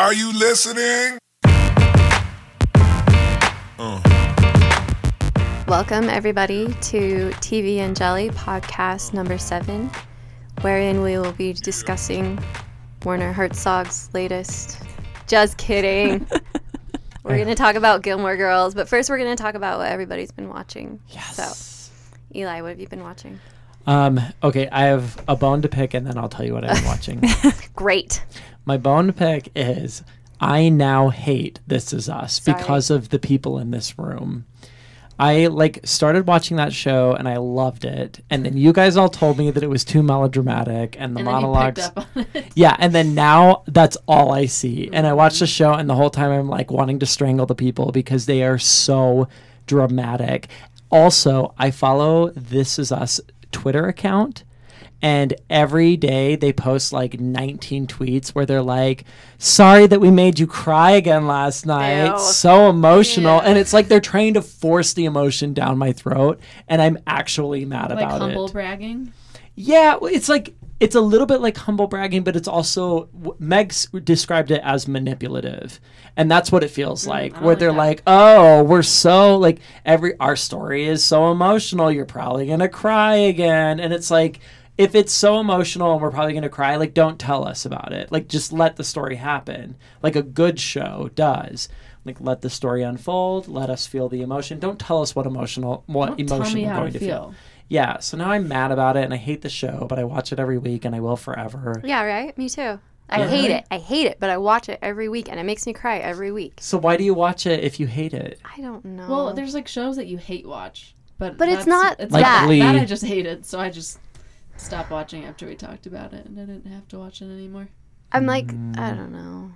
Are you listening? Welcome, everybody, to TV and Jelly podcast number 7, wherein we will be discussing Werner Herzog's latest. Just kidding. We're going to talk about Gilmore Girls, but first we're going to talk about what everybody's been watching. Yes. So, Eli, what have you been watching? Okay, I have a bone to pick, and then I'll tell you what I've been watching. Great. My bone to pick is I now hate This Is Us because of the people in this room. I started watching that show and I loved it, and then you guys all told me that it was too melodramatic and the monologues. You picked up on it. Yeah, and then now that's all I see. Mm-hmm. And I watch the show, and the whole time I'm wanting to strangle the people because they are so dramatic. Also, I follow This Is Us Twitter account, and every day they post 19 tweets where they're sorry that we made you cry again last night. Ew. So emotional. Yeah. And it's they're trying to force the emotion down my throat, and I'm actually mad about it. Like humble bragging? Yeah, it's it's a little bit like humble bragging, but it's also, Meg described it as manipulative. And that's what it feels like, where they're oh, we're so, our story is so emotional, you're probably going to cry again. And it's if it's so emotional and we're probably going to cry, don't tell us about it. Just let the story happen. A good show does. Let the story unfold, let us feel the emotion. Don't tell us what emotion you're going to feel. Yeah, so now I'm mad about it, and I hate the show, but I watch it every week, and I will forever. Yeah, right? Me too. I hate it, but I watch it every week, and it makes me cry every week. So why do you watch it if you hate it? I don't know. Well, there's, shows that you hate watch. But it's not that. That I just hated, so I just stopped watching after we talked about it, and I didn't have to watch it anymore. I'm I don't know.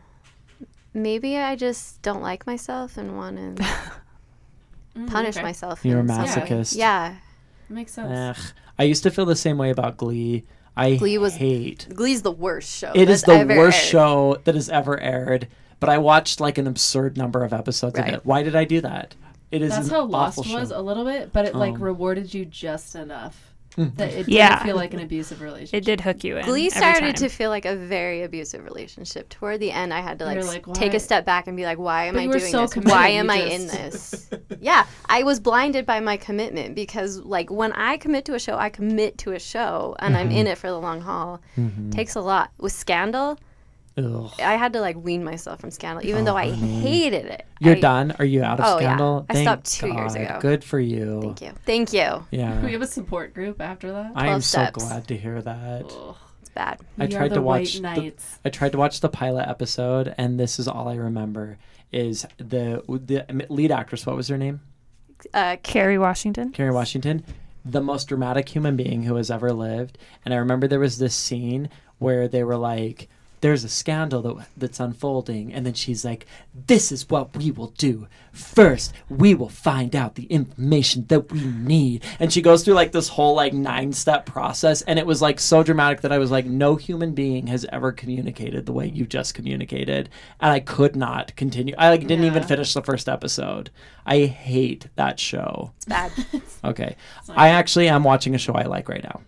Maybe I just don't like myself and want to punish myself. You're a masochist. Yeah. Makes sense. Ugh. I used to feel the same way about Glee. Glee's the worst show. It is the worst show that has ever aired. But I watched an absurd number of episodes of it. Why did I do that? It is. That's how Lost was a little bit, but it rewarded you just enough that it didn't feel like an abusive relationship. It did hook you in. Glee started to feel like a very abusive relationship. Toward the end, I had to take a step back and be why am I doing this? Why am I in this? Yeah, I was blinded by my commitment because when I commit to a show, and I'm in it for the long haul. Mm-hmm. Takes a lot. With Scandal, ugh. I had to wean myself from Scandal, even though I hated it. You're done? Are you out of Scandal? Yeah. I stopped 2 years ago. Good for you. Thank you. Yeah. We have a support group after that. I am so glad to hear that. Ugh. It's bad. I tried to watch the pilot episode, and this is all I remember is the lead actress. What was her name? Kerry Washington. Kerry Washington, the most dramatic human being who has ever lived. And I remember there was this scene where they were there's a scandal that's unfolding, and then she's this is what we will do. First, we will find out the information that we need. And she goes through this whole 9-step process, and it was so dramatic that I was no human being has ever communicated the way you just communicated, and I could not continue. I didn't even finish the first episode. I hate that show. It's bad. Okay. I actually am watching a show I like right now.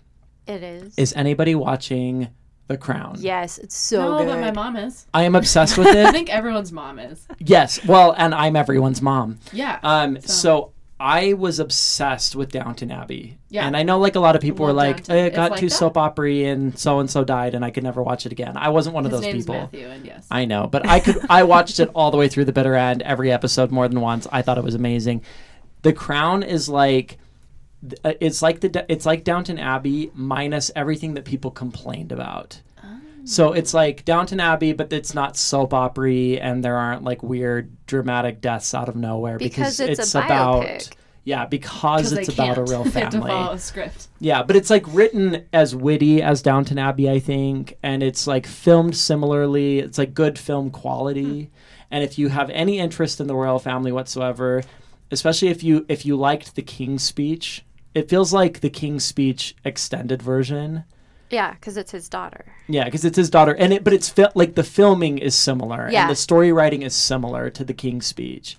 It is. Is anybody watching The Crown? Yes, it's good. No, but my mom is. I am obsessed with it. I think everyone's mom is. Yes, well, and I'm everyone's mom. Yeah. So I was obsessed with Downton Abbey. Yeah. And I know a lot of people were it got too soap opera-y and so-and-so died and I could never watch it again. I wasn't one of those people. His name's Matthew, and yes. I know, but I watched it all the way through the bitter end, every episode more than once. I thought it was amazing. The Crown is it's like Downton Abbey minus everything that people complained about. Oh. So it's Downton Abbey, but it's not soap opera-y, and there aren't weird dramatic deaths out of nowhere because it's about biopic. Yeah, because it's about a real family. They have to follow a script. Yeah, but it's written as witty as Downton Abbey, I think, and it's filmed similarly. It's good film quality, and if you have any interest in the royal family whatsoever, especially if you liked the King's Speech. It feels like the King's Speech extended version. Yeah, because it's his daughter. Yeah, because it's his daughter. And but it's the filming is similar. Yeah. And the story writing is similar to the King's Speech.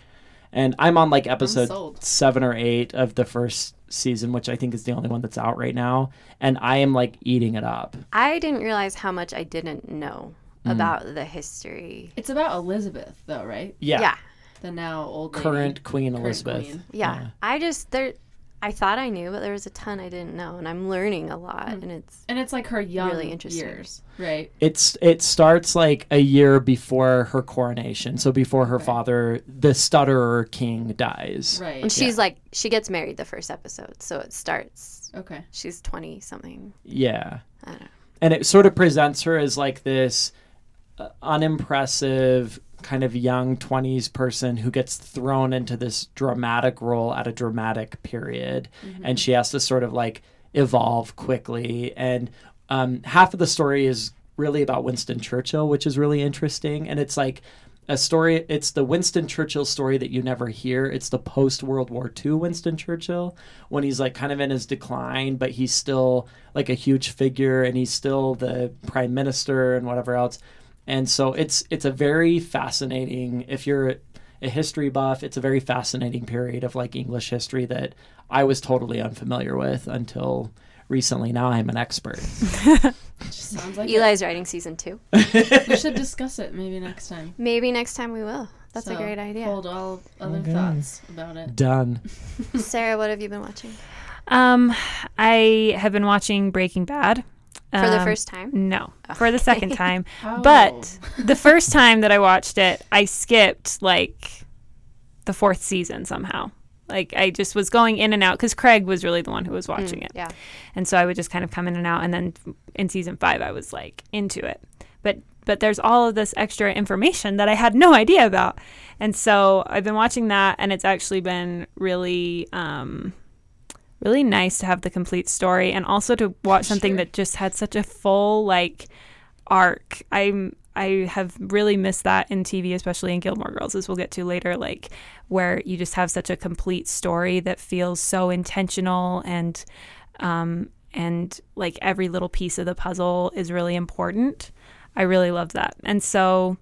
And I'm on episode 7 or 8 of the first season, which I think is the only one that's out right now. And I am eating it up. I didn't realize how much I didn't know about the history. It's about Elizabeth, though, right? Yeah. Yeah. The now old lady. Current Queen Elizabeth. Queen. Yeah. Yeah. I thought I knew, but there was a ton I didn't know, and I'm learning a lot, and it's like her young really years, right? It starts like a year before her coronation, so before her father, the stutterer king, dies. Right. And she's like, she gets married the first episode, so it starts. Okay. She's 20 something. Yeah. I don't know. And it sort of presents her as like this unimpressive, kind of young 20s person who gets thrown into this dramatic role at a dramatic period. Mm-hmm. And she has to sort of like evolve quickly. And half of the story is really about Winston Churchill, which is really interesting. And it's like a story, it's the Winston Churchill story that you never hear. It's the post-World War II Winston Churchill, when he's like kind of in his decline, but he's still like a huge figure and he's still the prime minister and whatever else. And so it's a very fascinating, if you're a history buff, it's a very fascinating period of like English history that I was totally unfamiliar with until recently. Now I'm an expert. Sounds like Eli's writing season 2. We should discuss it maybe next time. Maybe next time we will. That's a great idea. Hold all other thoughts about it. Done. Sarah, what have you been watching? I have been watching Breaking Bad. For the first time? No, for the second time. Oh. But the first time that I watched it, I skipped like the 4th season somehow. Like I just was going in and out because Craig was really the one who was watching it. Yeah. And so I would just kind of come in and out. And then in season 5, I was like into it. But there's all of this extra information that I had no idea about. And so I've been watching that, and it's actually been really... really nice to have the complete story, and also to watch something that just had such a full like arc. I have really missed that in TV, especially in Gilmore Girls, as we'll get to later, like where you just have such a complete story that feels so intentional, and like every little piece of the puzzle is really important. I really love that. And so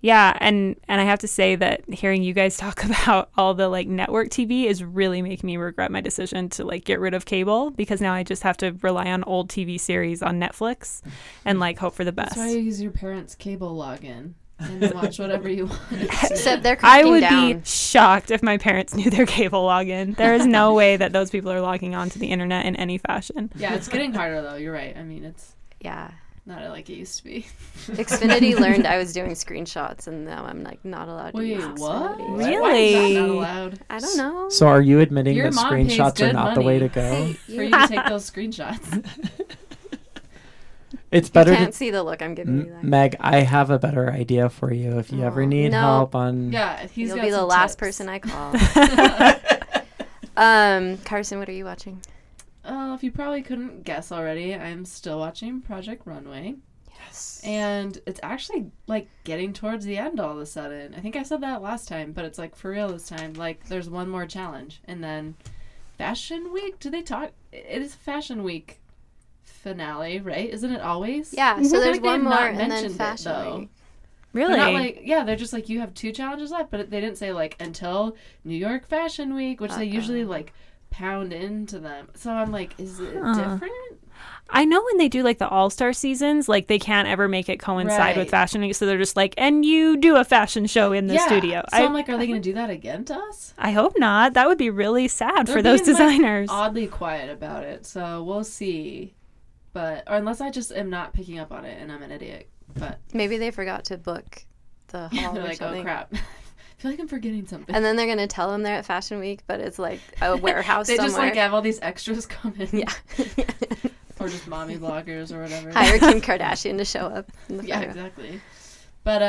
yeah, and I have to say that hearing you guys talk about all the like network TV is really making me regret my decision to like get rid of cable, because now I just have to rely on old TV series on Netflix and like hope for the best. That's why you use your parents' cable login and watch whatever you want. Except they're cracking down. I would be shocked if my parents knew their cable login. There is no way that those people are logging on to the internet in any fashion. Yeah, it's getting harder though. You're right. I mean, it's not like it used to be. Xfinity learned I was doing screenshots, and now I'm like not allowed to do Xfinity. What? Really? Why is that not allowed? I don't know. So are you admitting that screenshots are not the way to go? For you to take those screenshots. It's better. You can't see the look I'm giving you. Meg, I have a better idea for you if you ever need help on. Yeah, you'll be the last person I call. Carson, what are you watching? If you probably couldn't guess already, I'm still watching Project Runway. Yes. And it's actually, like, getting towards the end all of a sudden. I think I said that last time, but it's, like, for real this time. Like, there's one more challenge. And then Fashion Week? Do they talk? It is Fashion Week finale, right? Isn't it always? Yeah, so there's one more and then Fashion Week. Really? They're not like, yeah, they're just like, you have 2 challenges left, but they didn't say, like, until New York Fashion Week, which they usually, like... pound into them. So I'm like, is it different? I know when they do like the all-star seasons, like they can't ever make it coincide with Fashion Week, so they're just like, and you do a fashion show in the studio. So I'm like, are they going to do that again to us? I hope not. That would be really sad for those designers. Like, oddly quiet about it, so we'll see. But or unless I just am not picking up on it and I'm an idiot. But maybe they forgot to book the hall. They're like, oh crap. I feel like I'm forgetting something. And then they're going to tell them they're at Fashion Week, but it's like a warehouse they somewhere. They just like have all these extras come in. Yeah. Or just mommy bloggers or whatever. Hire Kim Kardashian to show up. Exactly. But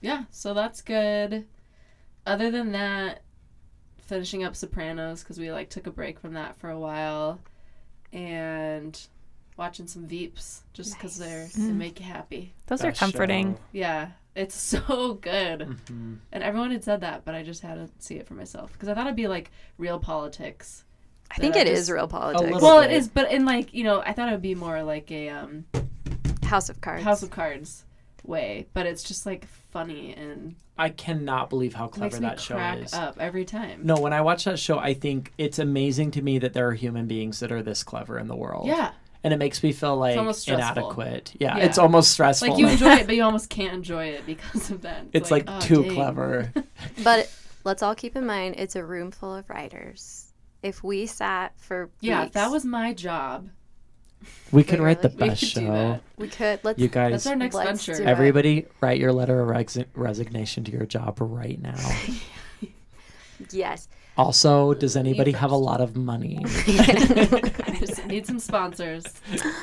yeah, so that's good. Other than that, finishing up Sopranos, because we like took a break from that for a while. And watching some Veeps, just because they make you happy. Those are comforting. Show. Yeah. It's so good. Mm-hmm. And everyone had said that, but I just had to see it for myself. Because I thought it'd be like real politics. I think it is real politics. Well, it is, but in like, you know, I thought it would be more like a... House of Cards way. But it's just like funny and... I cannot believe how clever that show is. It makes me crack up every time. No, when I watch that show, I think it's amazing to me that there are human beings that are this clever in the world. Yeah. and it makes me feel like inadequate. Yeah, yeah, it's almost stressful. Like you enjoy it, but you almost can't enjoy it because of that. It's like oh, too dang. Clever. But let's all keep in mind, it's a room full of writers. If we sat for weeks, if that was my job, we could write the best show. We could. Let's, you guys, that's our next venture. Everybody, write your letter of resignation to your job right now. Yes. Also, does anybody have a lot of money? I just need some sponsors.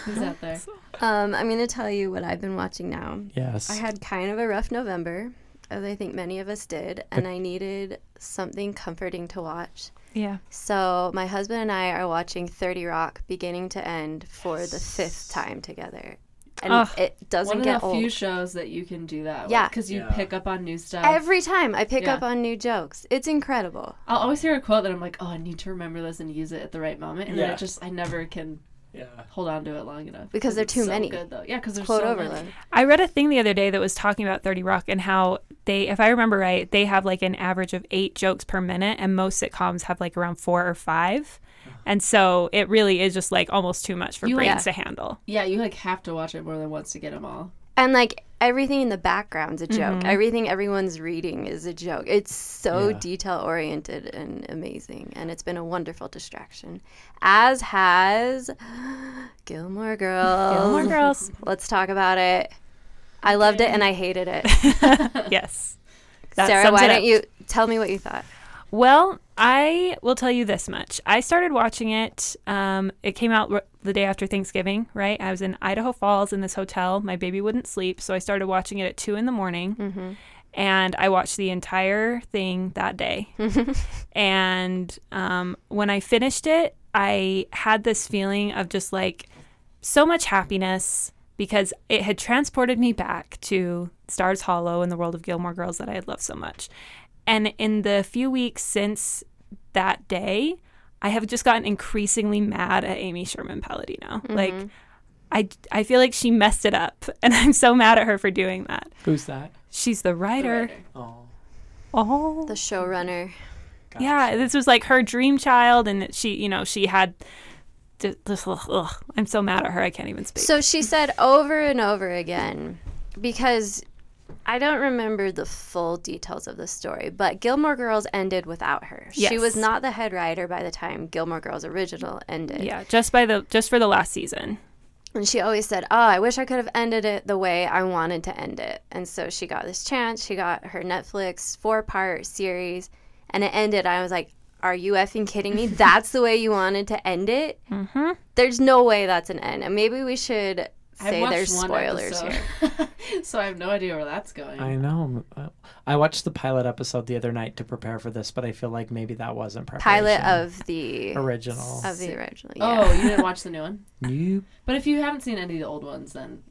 Who's out there? I'm going to tell you what I've been watching now. Yes. I had kind of a rough November, as I think many of us did, and I needed something comforting to watch. Yeah. So my husband and I are watching 30 Rock beginning to end for the fifth time together. And it doesn't get old. One of the few shows that you can do that with. Yeah. Because you pick up on new stuff. Every time I pick up on new jokes. It's incredible. I'll always hear a quote that I'm like, oh, I need to remember this and use it at the right moment. And then it just, I never can... Yeah. Hold on to it long enough. Because there are too many. Good, though. Yeah, because there's so many. I read a thing the other day that was talking about 30 Rock and how they, if I remember right, they have like an average of 8 jokes per minute, and most sitcoms have like around 4 or 5. And so it really is just like almost too much for brains to handle. Yeah, you like have to watch it more than once to get them all. And like everything in the background's a joke. Mm-hmm. Everything everyone's reading is a joke. It's so detail-oriented and amazing. And it's been a wonderful distraction. As has Gilmore Girls. Gilmore Girls. Let's talk about it. I loved it and I hated it. Yes. That Sarah, why don't you tell me what you thought? Well, I will tell you this much. I started watching it. It came out the day after Thanksgiving, right? I was in Idaho Falls in this hotel. My baby wouldn't sleep, so I started watching it at 2 in the morning. Mm-hmm. And I watched the entire thing that day. And when I finished it, I had this feeling of just like so much happiness because it had transported me back to Stars Hollow and the world of Gilmore Girls that I had loved so much. And in the few weeks since that day, I have just gotten increasingly mad at Amy Sherman-Palladino. Mm-hmm. Like, I feel like she messed it up, and I'm so mad at her for doing that. Who's that? She's the writer. Oh. The showrunner. Gotcha. Yeah, this was like her dream child, and she, you know, she had... I'm so mad at her, I can't even speak. So she said over and over again, because... I don't remember the full details of the story, but Gilmore Girls ended without her. Yes. She was not the head writer by the time Gilmore Girls original ended. Yeah, just for the last season. And she always said, oh, I wish I could have ended it the way I wanted to end it. And so she got this chance. She got her Netflix 4-part series, and it ended. I was like, are you effing kidding me? That's the way you wanted to end it? Mm-hmm. There's no way that's an end. And maybe we should... say there's spoilers here. So I have no idea where that's going. I know. I watched the pilot episode the other night to prepare for this, but I feel like maybe that wasn't preparation. Pilot of the... original. Of the original, yeah. Oh, you didn't watch the new one? Nope. But if you haven't seen any of the old ones, then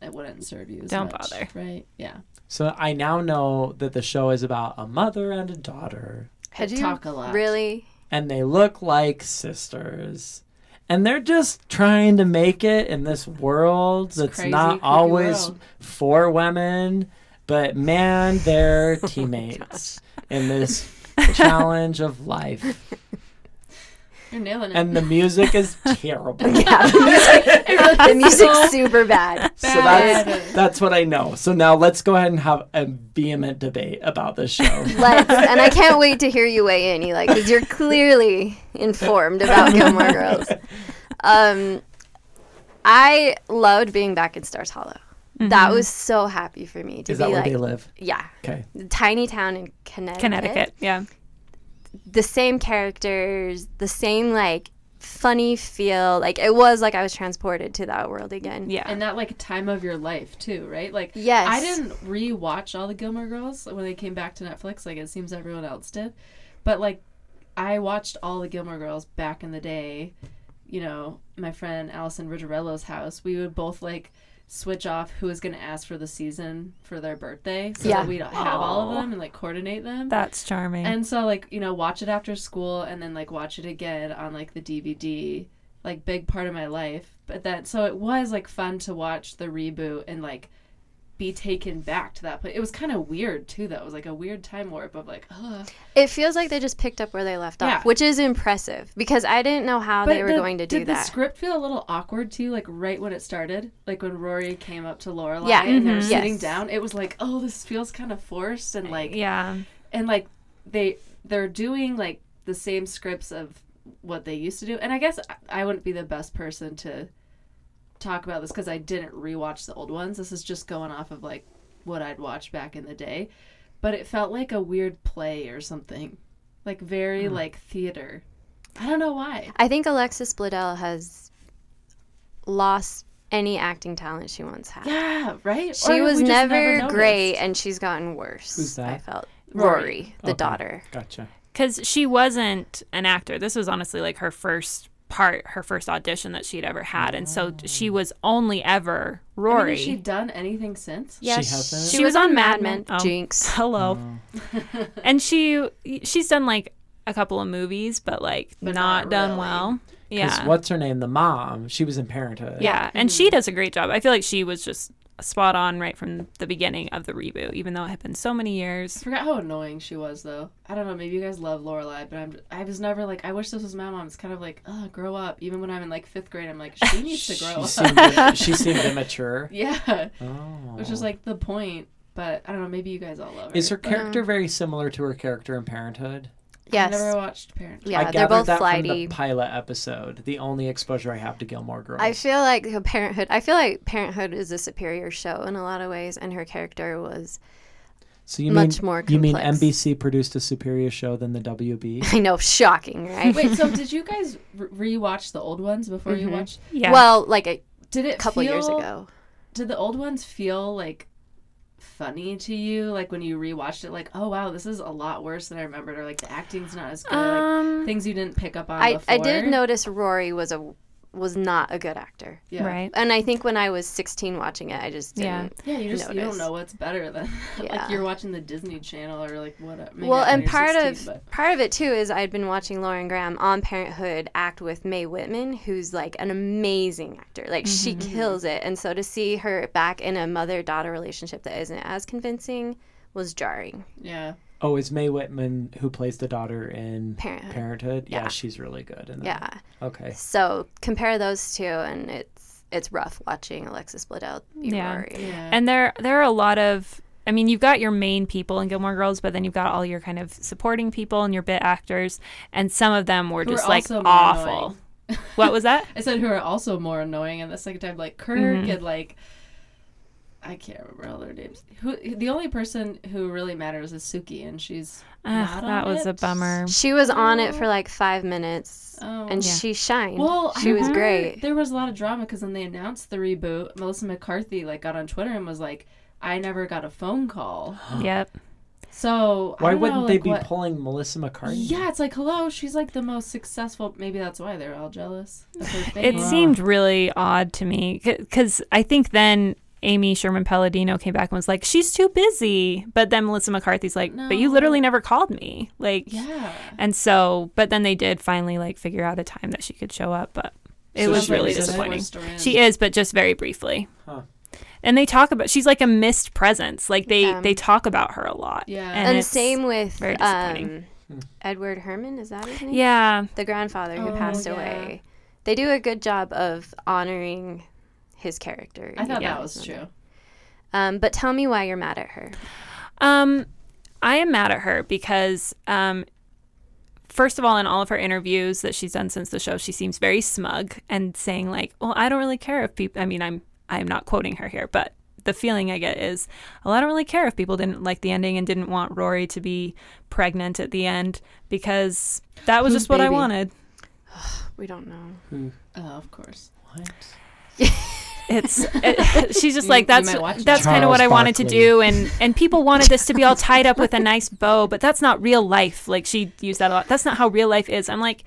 it wouldn't serve you as much. Don't bother. Right? Yeah. So I now know that the show is about a mother and a daughter. They talk a lot. Really? And they look like sisters. And they're just trying to make it in this world that's not always for women. But, man, they're teammates in this challenge of life. You're nailing it. And the music is terrible. Yeah, the music's super bad. So that's what I know. So now let's go ahead and have a vehement debate about this show. Let's. And I can't wait to hear you weigh in, Eli, because you're clearly informed about Gilmore Girls. I loved being back in Stars Hollow. Mm-hmm. That was so happy for me to be like... Is that where they live? Yeah. Okay. Tiny town in Connecticut, yeah. The same characters, the same, like, funny feel. Like, it was like I was transported to that world again. Yeah. And that, like, time of your life, too, right? Like, yes. I didn't re-watch all the Gilmore Girls when they came back to Netflix. Like, it seems everyone else did. But, like, I watched all the Gilmore Girls back in the day. You know, my friend Allison Ridgerello's house. We would both, like... switch off who is going to ask for the season for their birthday so that we don't have all of them and like coordinate them. That's charming. And so like, you know, watch it after school and then like watch it again on like the DVD, like big part of my life. But so it was like fun to watch the reboot and like be taken back to that place. It was kind of weird, too, though. It was like a weird time warp of like, ugh. It feels like they just picked up where they left off, which is impressive because I didn't know how they were going to do that. Did the script feel a little awkward to you, like right when it started? Like when Rory came up to Lorelai and they were sitting down, it was like, oh, this feels kind of forced and like, and like they're doing like the same scripts of what they used to do. And I guess I wouldn't be the best person to talk about this because I didn't rewatch the old ones. This is just going off of like what I'd watched back in the day, but it felt like a weird play or something, like very like theater. I don't know why. I think Alexis Bledel has lost any acting talent she once had. Yeah, right. She was never great, and she's gotten worse. Who's that? I felt Rory, the daughter. Gotcha. Because she wasn't an actor. This was honestly like her first part, her first audition that she'd ever had, and so she was only ever Rory. I mean, has she done anything since? Yeah, she hasn't. She was on Mad Men. Jinx. Hello. Oh. And she's done like a couple of movies, but not done really well. Yeah. Because what's her name? The mom. She was in Parenthood. Yeah, and she does a great job. I feel like she was just spot on right from the beginning of the reboot, even though it had been so many years. I forgot how annoying she was, though. I don't know. Maybe you guys love Lorelai, but I was never like, I wish this was my mom. It's kind of like, oh, grow up. Even when I'm in like 5th grade, I'm like, she needs to grow up. She seemed immature. Yeah. Oh. Which is like the point, but I don't know. Maybe you guys all love her. Is her character very similar to her character in Parenthood? Yes. I've never watched Parenthood. Yeah, they're both flighty. From the pilot episode, the only exposure I have to Gilmore Girls. I feel like Parenthood is a superior show in a lot of ways, and her character was more complex. You mean NBC produced a superior show than the WB? I know, shocking, right? Wait, so did you guys rewatch the old ones before you watched? Yeah. Well, like a couple years ago. Did the old ones feel like funny to you, like when you rewatched it, like, oh wow, this is a lot worse than I remembered, or like the acting's not as good, like things you didn't pick up on before? I did notice Rory was not a good actor, right? And I think when I was 16 watching it, I just didn't. You don't know what's better than like you're watching the Disney Channel or like whatever. Well, and part of it too is I'd been watching Lauren Graham on Parenthood act with Mae Whitman, who's like an amazing actor, like she kills it, and so to see her back in a mother-daughter relationship that isn't as convincing was jarring. Yeah. Oh, is Mae Whitman, who plays the daughter in Parenthood? Yeah, she's really good in that. Yeah. Okay. So compare those two, and it's rough watching Alexis Bledel be Rory. Yeah. And there are a lot of, I mean, you've got your main people in Gilmore Girls, but then you've got all your kind of supporting people and your bit actors, and some of them were just like awful. What was that? I said who are also more annoying, and the second time, like Kirk and like, I can't remember all their names. The only person who really matters is Suki, and she's not on it. That was a bummer. She was on it for like 5 minutes, and she shined. Well, she was great. There was a lot of drama because when they announced the reboot, Melissa McCarthy like got on Twitter and was like, "I never got a phone call." Yep. So why wouldn't they be pulling Melissa McCarthy? Yeah, it's like, hello, she's like the most successful. Maybe that's why they're all jealous. It seemed really odd to me because I think then Amy Sherman-Palladino came back and was like, she's too busy. But then Melissa McCarthy's like, no, but you literally never called me. Like, yeah. And so, but then they did finally like figure out a time that she could show up. But it was really disappointing. She is, but just very briefly. Huh. And they talk about, she's like a missed presence. Like they talk about her a lot. Yeah. And same with Edward Herman, is that his name? Yeah. The grandfather who passed away. They do a good job of honoring his character. I thought that was true. But tell me why you're mad at her. I am mad at her because, first of all, in all of her interviews that she's done since the show, she seems very smug and saying like, well, I don't really care if people, I mean, I'm not quoting her here, but the feeling I get is, well, I don't really care if people didn't like the ending and didn't want Rory to be pregnant at the end because that was just what I wanted. We don't know. Of course. What? She's just like, that's kind of what I wanted to do, and people wanted this to be all tied up with a nice bow, but that's not real life. Like she used that a lot. That's not how real life is. I'm like,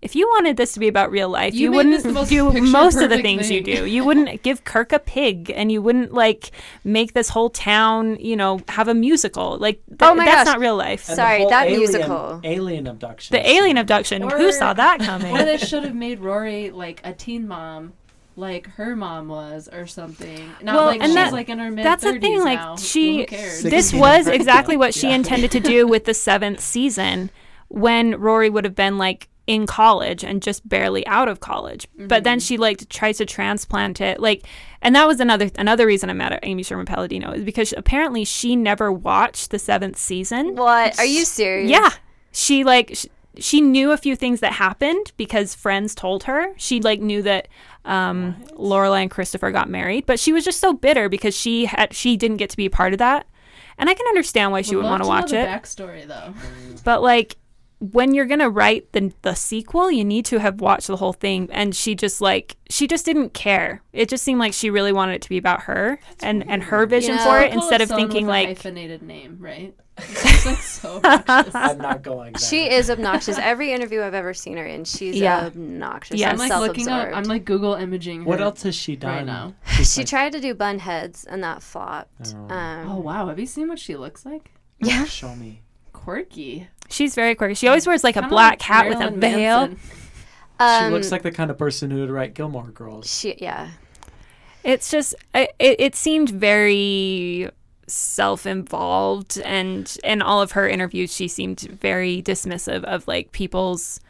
if you wanted this to be about real life, you wouldn't do most of the things you do. You wouldn't give Kirk a pig, and you wouldn't like make this whole town, you know, have a musical. Like that's not real life. And sorry, that musical. Alien abduction. The alien abduction. Who saw that coming? Or they should have made Rory like a teen mom like her mom was or something. Not well, like and she's that, like in her mid-30s that's the thing, like now. She, this was exactly what she intended to do with the seventh season when Rory would have been like in college and just barely out of college. Mm-hmm. But then she like tries to transplant it. Like, and that was another reason I'm mad at Amy Sherman-Palladino is because apparently she never watched the seventh season. What? Are you serious? Yeah. She like... She knew a few things that happened because friends told her. She like knew that Lorelai and Christopher got married, but she was just so bitter because she didn't get to be a part of that. And I can understand why she would want to watch it. Backstory though, but like when you're gonna write the sequel, you need to have watched the whole thing. And she just didn't care. It just seemed like she really wanted it to be about her and her vision for it instead of thinking like a hyphenated name, right? She's like so obnoxious. I'm not going there. She is obnoxious. Every interview I've ever seen her in, she's obnoxious. Yeah, I'm like looking up. I'm like Google imaging her. What else has she done? Right now? She like... tried to do bun heads and that flopped. Oh. Wow, have you seen what she looks like? Yeah, show me. Quirky. She's very quirky. She always wears like a black hat with a veil. She looks like the kind of person who would write Gilmore Girls. It's just it seemed very self-involved, and in all of her interviews she seemed very dismissive of like people's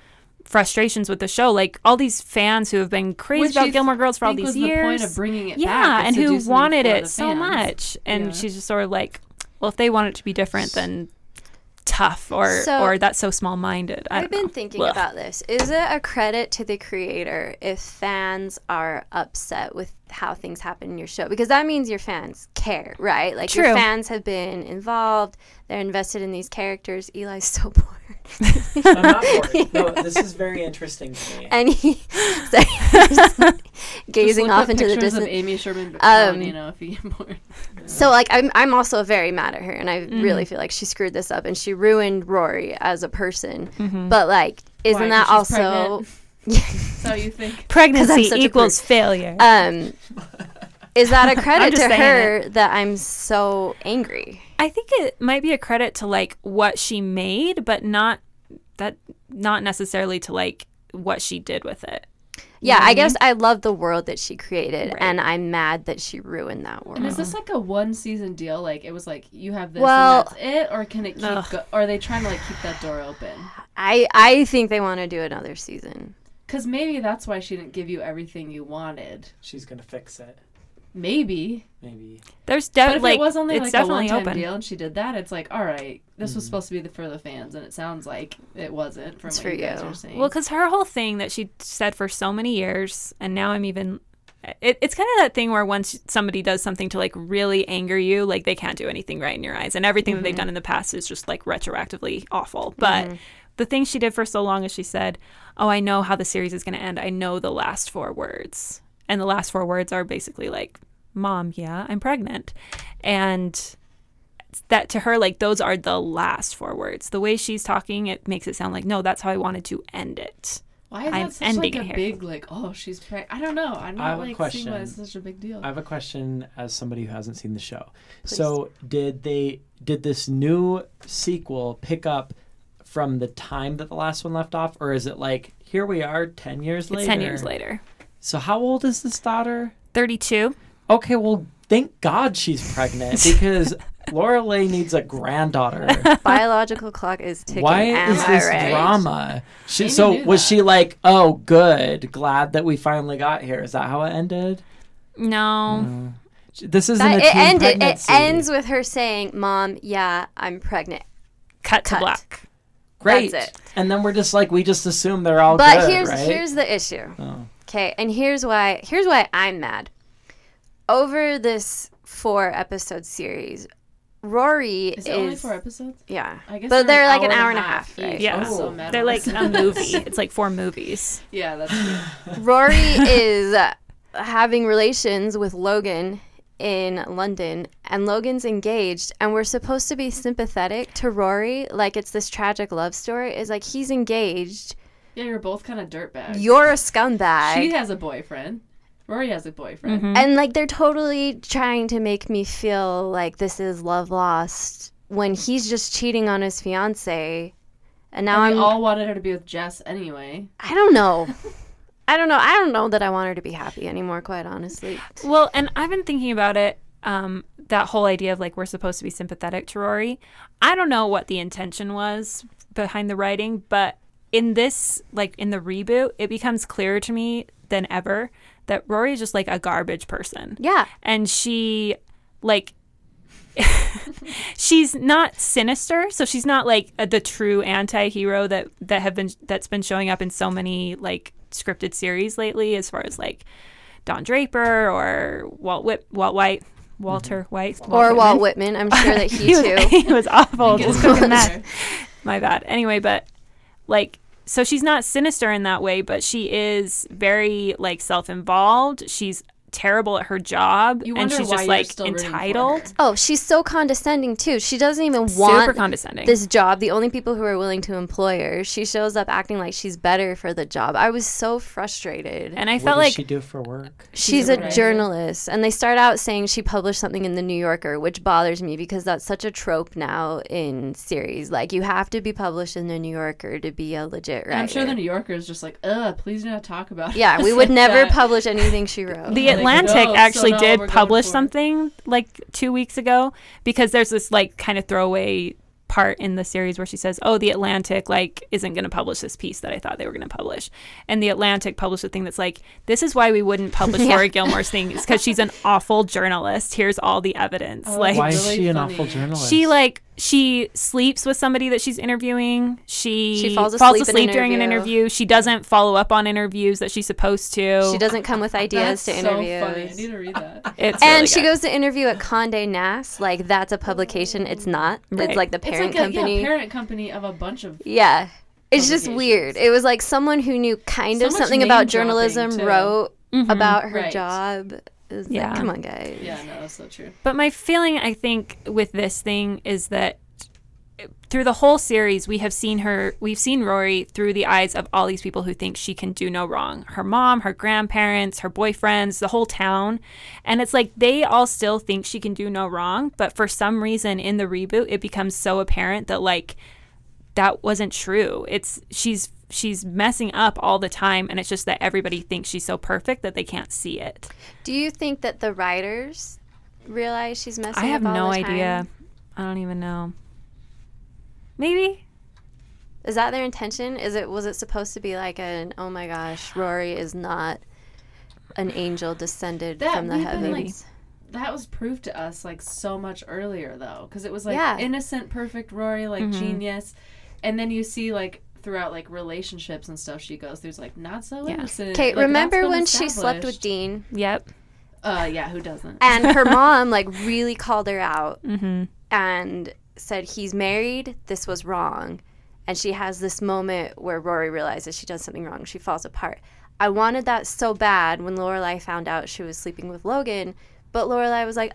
frustrations with the show, like all these fans who have been crazy about Gilmore Girls for all these years, the point of bringing it back, and who wanted it so much, and she's just sort of like, well, if they want it to be different, then tough or that's so small-minded. I've been thinking about this. Is it a credit to the creator if fans are upset with how things happen in your show? Because that means your fans care, right? Like your fans have been involved. They're invested in these characters. Eli's so bored. I'm not bored. No, this is very interesting to me. And gazing off into the distance. Of Amy Sherman, if you get bored. So like I'm also very mad at her, and I really feel like she screwed this up and she ruined Rory as a person. Mm-hmm. But like, isn't that also? So you think pregnancy equals failure? Is that a credit to her that I'm so angry? I think it might be a credit to like what she made, but not necessarily to like what she did with it. Yeah, I guess I love the world that she created, and I'm mad that she ruined that world. And is this like a one-season deal? Like, it was like, you have this and that's it? Or can it keep are they trying to like keep that door open? I think they want to do another season. Because maybe that's why she didn't give you everything you wanted. She's going to fix it. Maybe. There's definitely. But if it was only like a one-time deal and she did that, it's like, all right, this was supposed to be for the fans, and it sounds like it wasn't from what you guys are saying. Well, because her whole thing that she said for so many years, and now I'm even. It's kind of that thing where once somebody does something to like really anger you, like they can't do anything right in your eyes, and everything that they've done in the past is just like retroactively awful. But the thing she did for so long is she said, "Oh, I know how the series is going to end. I know the last four words." And the last four words are basically like, Mom, I'm pregnant. And that to her, like, those are the last four words. The way she's talking, it makes it sound like, no, that's how I wanted to end it. Why is that such like a big, like, oh, she's pregnant? I don't know. I'm not like seeing why it's such a big deal. I have a question as somebody who hasn't seen the show. Please. So did this new sequel pick up from the time that the last one left off? Or is it like, here we are 10 years later? It's 10 years later. So how old is this daughter? 32. Okay, well, thank God she's pregnant because Lorelai needs a granddaughter. Biological clock is ticking. Why is this drama? Was she like, oh, good, glad that we finally got here? Is that how it ended? No. This isn't a teen pregnancy. It ends with her saying, Mom, I'm pregnant. Cut. To black. Great. That's it. And then we're just like, we just assume they're all good, right? But here's the issue. Oh. Okay, and here's why I'm mad. Over this 4-episode series, Rory is... it only 4 episodes? Yeah. I guess but they're like an hour and a half, right? Yeah. Oh. So they're like a movie. It's like 4 movies. Yeah, that's true. Rory is having relations with Logan in London, and Logan's engaged, and we're supposed to be sympathetic to Rory. Like, it's this tragic love story. It's like, he's engaged... Yeah, you're both kind of dirtbags. You're a scumbag. She has a boyfriend. Rory has a boyfriend. Mm-hmm. And, like, they're totally trying to make me feel like this is love lost when he's just cheating on his fiancé. And now we all wanted her to be with Jess anyway. I don't know. I don't know. I don't know that I want her to be happy anymore, quite honestly. Well, and I've been thinking about it, that whole idea of, like, we're supposed to be sympathetic to Rory. I don't know what the intention was behind the writing, but in this, like, in the reboot, it becomes clearer to me than ever that Rory is just, like, a garbage person. Yeah. And she, like... she's not sinister, so she's not like the true anti-hero that's been showing up in so many like scripted series lately, as far as like Don Draper or Walt Whitman. I'm sure that he too he was awful just cooking that. My bad. Anyway, but like, so she's not sinister in that way, but she is very like self-involved. She's terrible at her job, and she's just like entitled. Oh, she's so condescending too. She doesn't even want this job. The only people who are willing to employ her, she shows up acting like she's better for the job. I was so frustrated. And I felt like, what does she do for work? She's a journalist, and they start out saying she published something in the New Yorker, which bothers me because that's such a trope now in series. Like, you have to be published in the New Yorker to be a legit writer. And I'm sure the New Yorker is just like, please do not talk about it. Yeah, we would never publish anything she wrote. Atlantic actually did publish something like 2 weeks ago, because there's this like kind of throwaway part in the series where she says, oh, the Atlantic like isn't going to publish this piece that I thought they were going to publish. And the Atlantic published a thing that's like, this is why we wouldn't publish Laura Gilmore's thing, is because she's an awful journalist. Here's all the evidence. Oh, like, why is she an awful journalist? She sleeps with somebody that she's interviewing. She falls asleep during an interview. She doesn't follow up on interviews that she's supposed to. She doesn't come with ideas to interviews. That's so funny. I need to read that. She goes to interview at Condé Nast. Like, that's a publication. It's not. Right. It's like the parent company. Yeah, parent company of a bunch of... Yeah. It's just weird. It was like someone who knew kind of something about journalism wrote about her job. Yeah. Like, come on, guys. Yeah, no, that's so true. But my feeling, I think, with this thing is that through the whole series, we've seen Rory through the eyes of all these people who think she can do no wrong. Her mom, her grandparents, her boyfriends, the whole town. And it's like they all still think she can do no wrong. But for some reason in the reboot, it becomes so apparent that, like, that wasn't true. She's messing up all the time, and it's just that everybody thinks she's so perfect that they can't see it. Do you think that the writers realize she's messing up all the time? I have no idea. I don't even know. Maybe. Is that their intention? Was it supposed to be like an, oh my gosh, Rory is not an angel descended from the heavens? That was proved to us like so much earlier though, because it was like innocent, perfect Rory, like genius, and then you see like throughout like relationships and stuff she goes there's like not so innocent. Okay, like, remember when she slept with Dean? Yep. Yeah, who doesn't? And her mom like really called her out and said, he's married, this was wrong. And she has this moment where Rory realizes she does something wrong, she falls apart. I wanted that so bad when Lorelai found out she was sleeping with Logan, but Lorelai was like,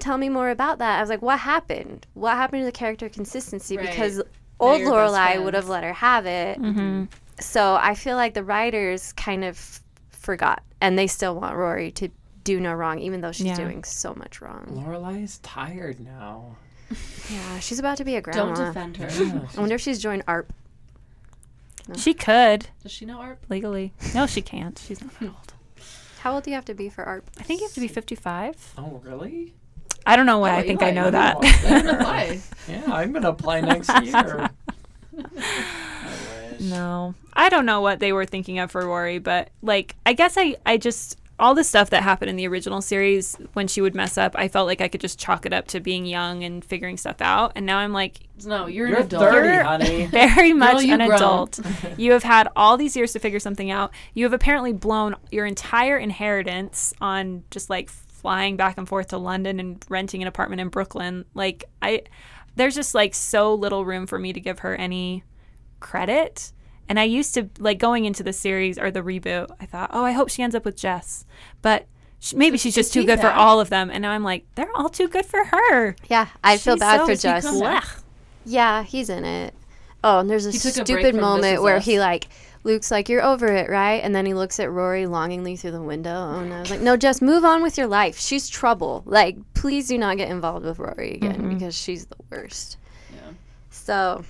tell me more about that. I was like, what happened to the character consistency? Right. Because old Lorelai would have let her have it. So I feel like the writers kind of forgot, and they still want Rory to do no wrong, even though she's doing so much wrong. Lorelai is tired now. Yeah, she's about to be a grandma. Don't defend her. Yeah, I wonder if she's joined ARP. No. She could. Does she know ARP? Legally. No, she can't. She's not that old. How old do you have to be for ARP? I think you have to be 55. Oh, really? I don't know why. I think I know that. I'm going to apply next year. I wish. No. I don't know what they were thinking of for Rory, but, like, I guess I just... All the stuff that happened in the original series when she would mess up, I felt like I could just chalk it up to being young and figuring stuff out. And now I'm like... No, you're an adult. 30, honey. Very much an adult. You have had all these years to figure something out. You have apparently blown your entire inheritance on just, like, flying back and forth to London and renting an apartment in Brooklyn. Like, there's just, like, so little room for me to give her any credit. And I used to, like, going into the series or the reboot, I thought, I hope she ends up with Jess. But maybe she's just too good for all of them. And now I'm like, they're all too good for her. Yeah, I feel bad for Jess. Yeah, he's in it. Oh, and there's a stupid moment where he, like, Luke's like, you're over it, right? And then he looks at Rory longingly through the window. And I was like, no, Jess, move on with your life. She's trouble. Like, please do not get involved with Rory again because she's the worst. Yeah. So...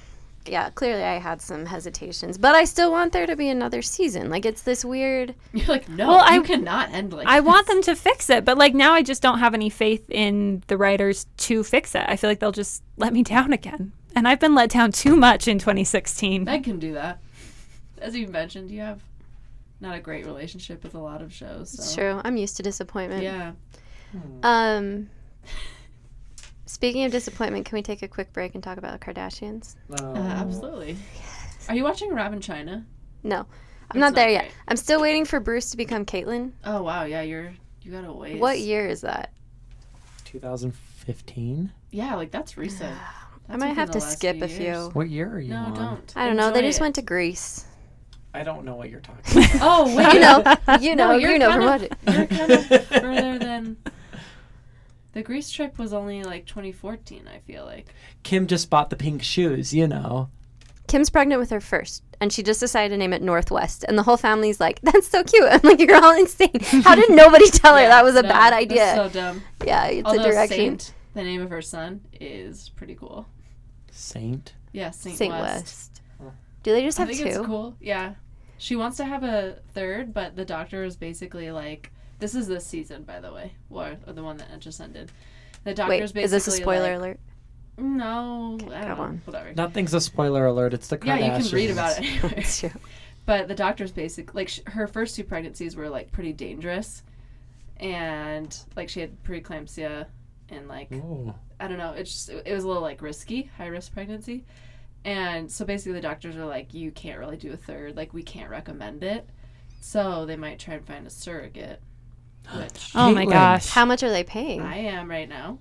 yeah, clearly I had some hesitations, but I still want there to be another season. Like, it's this weird. You're like, no, well, I cannot end like I this. Want them to fix it, but like now I just don't have any faith in the writers to fix it. I feel like they'll just let me down again, and I've been let down too much in 2016. I can do that. As you mentioned, you have not a great relationship with a lot of shows. So. It's true. I'm used to disappointment. Yeah. Speaking of disappointment, can we take a quick break and talk about the Kardashians? Absolutely. Yes. Are you watching Rob and Chyna? No. I'm not there yet. I'm still waiting for Bruce to become Caitlyn. Oh, wow. Yeah, you got to wait. What year is that? 2015? Yeah, like that's recent. That's I might have to skip a few. What year are you on? No, don't. I don't know. They just went to Greece. I don't know what you're talking about. Oh, wait. You're kind of further than... The Greece trip was only, 2014, I feel like. Kim just bought the pink shoes, you know. Kim's pregnant with her first, and she just decided to name it Northwest. And the whole family's like, that's so cute. I'm like, you're all insane. How did nobody tell her that was a bad idea? That's so dumb. Yeah, it's a direction. Saint, the name of her son, is pretty cool. Saint? Yeah, Saint West. Do they just have two? I think it's cool, yeah. She wants to have a third, but the doctor is basically like... This is this season, by the way, or the one that just ended. The doctor's basically. Wait, is this a spoiler alert? No, I don't know. Whatever. Nothing's a spoiler alert. It's the Kardashians. Yeah, you can read about it. It's true. But the doctor's basically her first two pregnancies were pretty dangerous, and she had preeclampsia, and Ooh. I don't know. It's just, it was a little risky, high risk pregnancy, and so basically the doctors were like, you can't really do a third. We can't recommend it, so they might try and find a surrogate. Oh my gosh. How much are they paying? I am right now.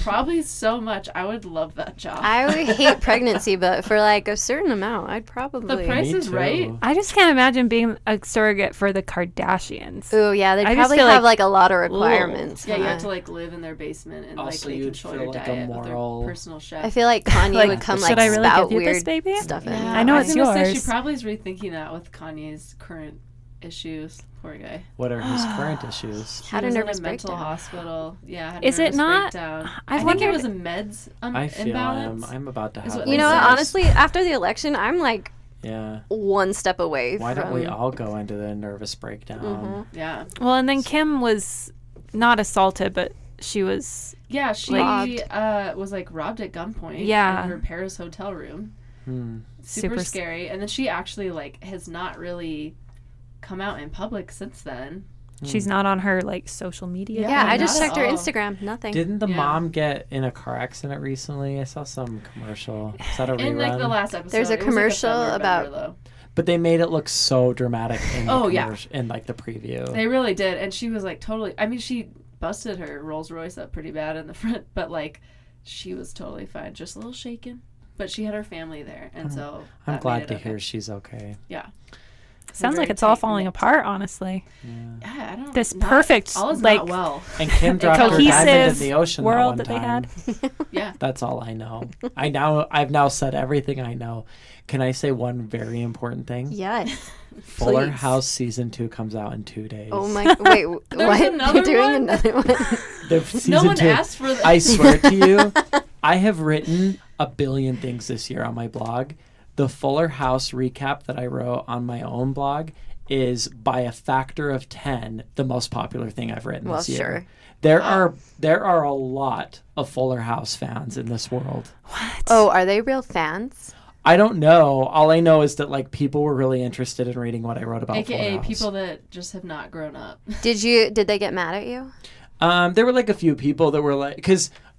Probably so much. I would love that job. I would hate pregnancy, but for a certain amount, I'd probably. The price is right. I just can't imagine being a surrogate for the Kardashians. Ooh, yeah. They probably have a lot of requirements. Yeah, you have to live in their basement and also they control your diet with their personal chef. I feel like Kanye would come spout weird stuff in. Yeah, I know it's yours. She probably is rethinking that with Kanye's current issues. Poor guy. What are his current issues? Had a nervous breakdown. Mental hospital. Yeah. Had a nervous breakdown. I think it was a meds imbalance. I'm about to have. You know what? Honestly, after the election, I'm one step away. Why don't we all go into the nervous breakdown? Mm-hmm. Yeah. Well, and then Kim was not assaulted, but she was. Yeah, she was robbed at gunpoint. Yeah. In her Paris hotel room. Hmm. Super scary. And then she actually has not really come out in public since then. She's not on her social media. Yeah, I just checked her Instagram. Nothing. Didn't the mom get in a car accident recently? I saw some commercial. Is that a rerun? In the last episode, there's a commercial about. But they made it look so dramatic in the preview. They really did, and she was totally. I mean, she busted her Rolls Royce up pretty bad in the front, but she was totally fine, just a little shaken. But she had her family there, and so I'm glad to hear she's okay. Yeah. Sounds like it's all falling apart, honestly. Yeah, I don't know. This perfect, and Kim dropped her diamond in the ocean world that one time. Yeah, that's all I know. I've now said everything I know. Can I say one very important thing? Yes. Fuller House season 2 comes out in 2 days. Oh my! Wait, what? They're doing another one. No one asked for that. I swear to you, I have written 1 billion things this year on my blog. The Fuller House recap that I wrote on my own blog is, by a factor of 10, the most popular thing I've written this year. Sure. There are a lot of Fuller House fans in this world. What? Oh, are they real fans? I don't know. All I know is that people were really interested in reading what I wrote about Fuller House. AKA people that just have not grown up. Did they get mad at you? There were a few people that were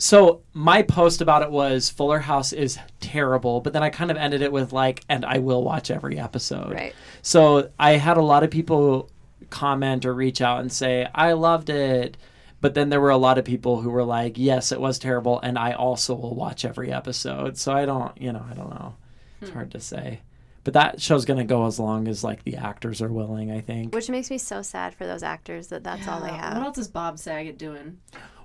so my post about it was, Fuller House is terrible, but then I kind of ended it with and I will watch every episode. Right. So I had a lot of people comment or reach out and say, I loved it. But then there were a lot of people who were yes, it was terrible. And I also will watch every episode. So I don't know. It's hard to say. But that show's going to go as long as, the actors are willing, I think. Which makes me so sad for those actors that's all they have. What else is Bob Saget doing?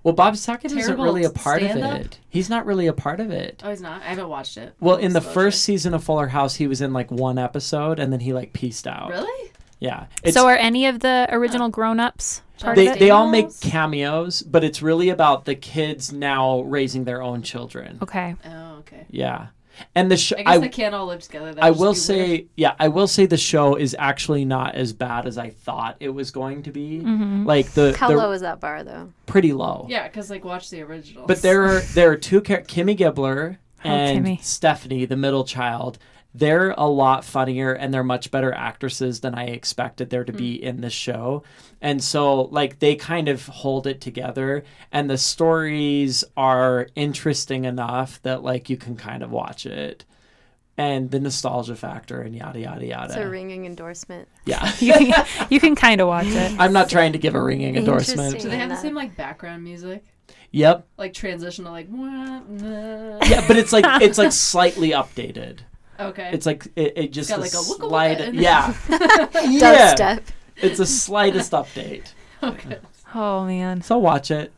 Well, Bob Saget isn't really a part of it. He's not really a part of it. Oh, he's not? I haven't watched it. Well, in the first season of Fuller House, he was in, one episode, and then he, pieced out. Really? Yeah. So are any of the original grown-ups part of it? They all make cameos, but it's really about the kids now raising their own children. Okay. Oh, okay. Yeah. And the show, I guess they can't all live together. That I will say, weird. Yeah, I will say the show is actually not as bad as I thought it was going to be. Mm-hmm. Like how low is that bar though? Pretty low. Yeah, because like watch the originals. But there are two characters, Kimmy Gibbler and Stephanie, the middle child. They're a lot funnier and they're much better actresses than I expected there to be in this show. And so like they kind of hold it together and the stories are interesting enough that like you can kind of watch it. And the nostalgia factor and yada, yada, yada. It's a ringing endorsement. Yeah. you can kind of watch it. I'm not trying to give a ringing endorsement. Do they have the same like background music? Yep. Like transition to like... Wah, wah. Yeah, but it's like slightly updated. Okay. It's like it just got like a slight, yeah. Yeah. Dubstep. It's the slightest update. Okay. Oh man. So watch it.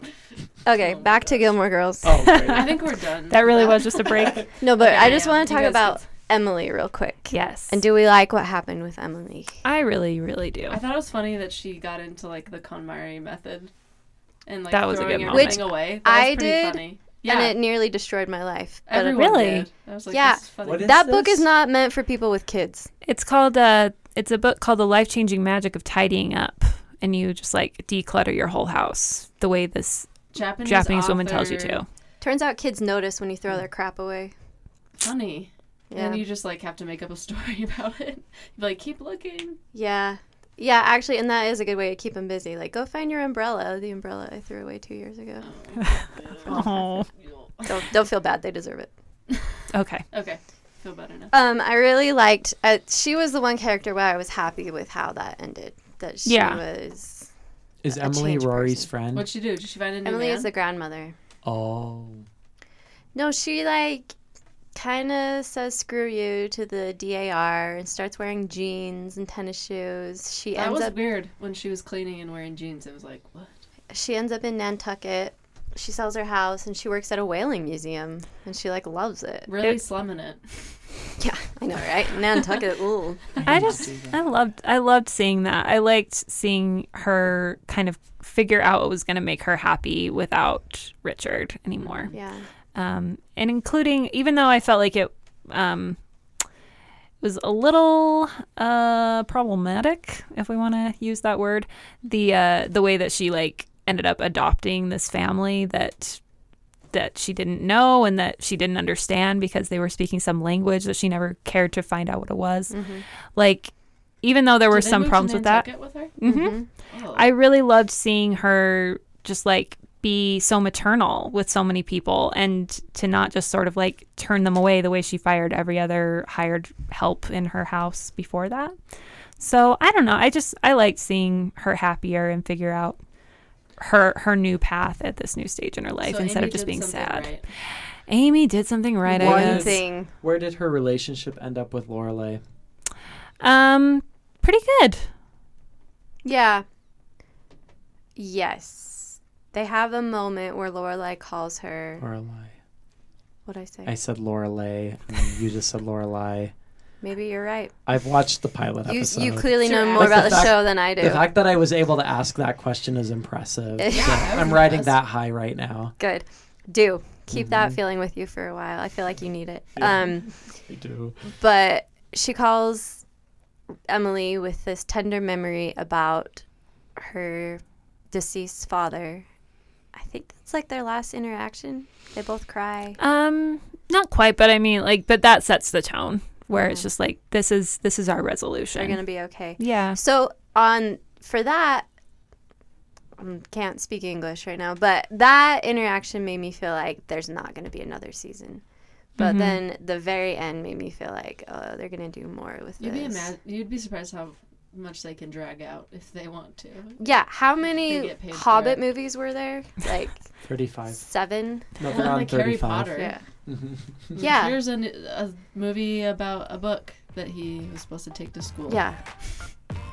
Okay, back to Gilmore Girls. Oh, great. I think we're done. That really was just a break. No, but I just want to talk about Emily real quick. Yes. And do we like what happened with Emily? I really, really do. I thought it was funny that she got into like the KonMari method and like that was throwing everything away. That was pretty funny. Yeah. And it nearly destroyed my life. But really? I was like, yeah. This is funny. That book is not meant for people with kids. It's called, it's a book called The Life-Changing Magic of Tidying Up. And you just like declutter your whole house the way this Japanese woman tells you to. Turns out kids notice when you throw their crap away. Funny. Yeah. And you just like have to make up a story about it. You'd be like, keep looking. Yeah. Yeah, actually, and that is a good way to keep them busy. Like, go find your umbrella. The umbrella I threw away 2 years ago. Oh. Don't feel bad. They deserve it. Okay. Feel better now. I really liked... she was the one character where I was happy with how that ended. That she was... Is Emily Rory's friend? What'd she do? Did she find a new Emily man? Is the grandmother. Oh. No, she, like... kind of says screw you to the DAR and starts wearing jeans and tennis shoes. That was weird when she was cleaning and wearing jeans. It was like, what? She ends up in Nantucket. She sells her house and she works at a whaling museum and she like loves it. Really slumming it. Yeah, I know, right? Nantucket, ooh. I loved seeing that. I liked seeing her kind of figure out what was going to make her happy without Richard anymore. Yeah. And including, even though I felt like it was a little problematic, if we want to use that word, the way that she like ended up adopting this family that she didn't know and that she didn't understand because they were speaking some language that she never cared to find out what it was. Mm-hmm. Like, even though there were some problems with that, with her? Mm-hmm. Mm-hmm. Oh. I really loved seeing her just like be so maternal with so many people and to not just sort of like turn them away the way she fired every other hired help in her house before that. So I don't know. I liked seeing her happier and figure out her new path at this new stage in her life, so instead Amy of just being sad. Right. Amy did something right. Where did her relationship end up with Lorelai? Pretty good. Yeah. Yes. They have a moment where Lorelai calls her. Lorelai. What'd I say? I said Lorelai, and you just said Lorelai. Maybe you're right. I've watched the pilot episode. You clearly know more about the show than I do. The fact that I was able to ask that question is impressive. Yeah, so I'm riding that high right now. Good. Do. Keep that feeling with you for a while. I feel like you need it. Yeah, I do. But she calls Emily with this tender memory about her deceased father. I think that's like their last interaction. They both cry. Not quite, but I mean, like, but that sets the tone where it's just like, this is our resolution. They're gonna be okay. Yeah. So for that, I can't speak English right now, but that interaction made me feel like there's not gonna be another season. But then the very end made me feel like, oh, they're gonna do more with this. You'd be surprised how much they can drag out if they want to. Yeah, how many Hobbit movies were there? Like 35. 7. No, they're on like 35. Harry Potter. Yeah. Yeah. Here's a movie about a book that he was supposed to take to school. Yeah.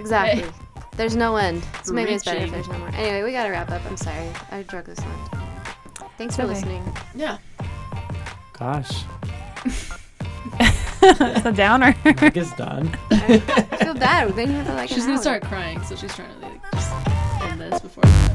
Exactly. Okay. There's no end. So maybe it's better if there's no more. Anyway, we gotta wrap up. I'm sorry. I drug this one. Thanks for listening. Yeah. Gosh. It's a downer. Mike is done. I feel bad. Then you have to like. She's gonna start crying, so she's trying to like just end this before.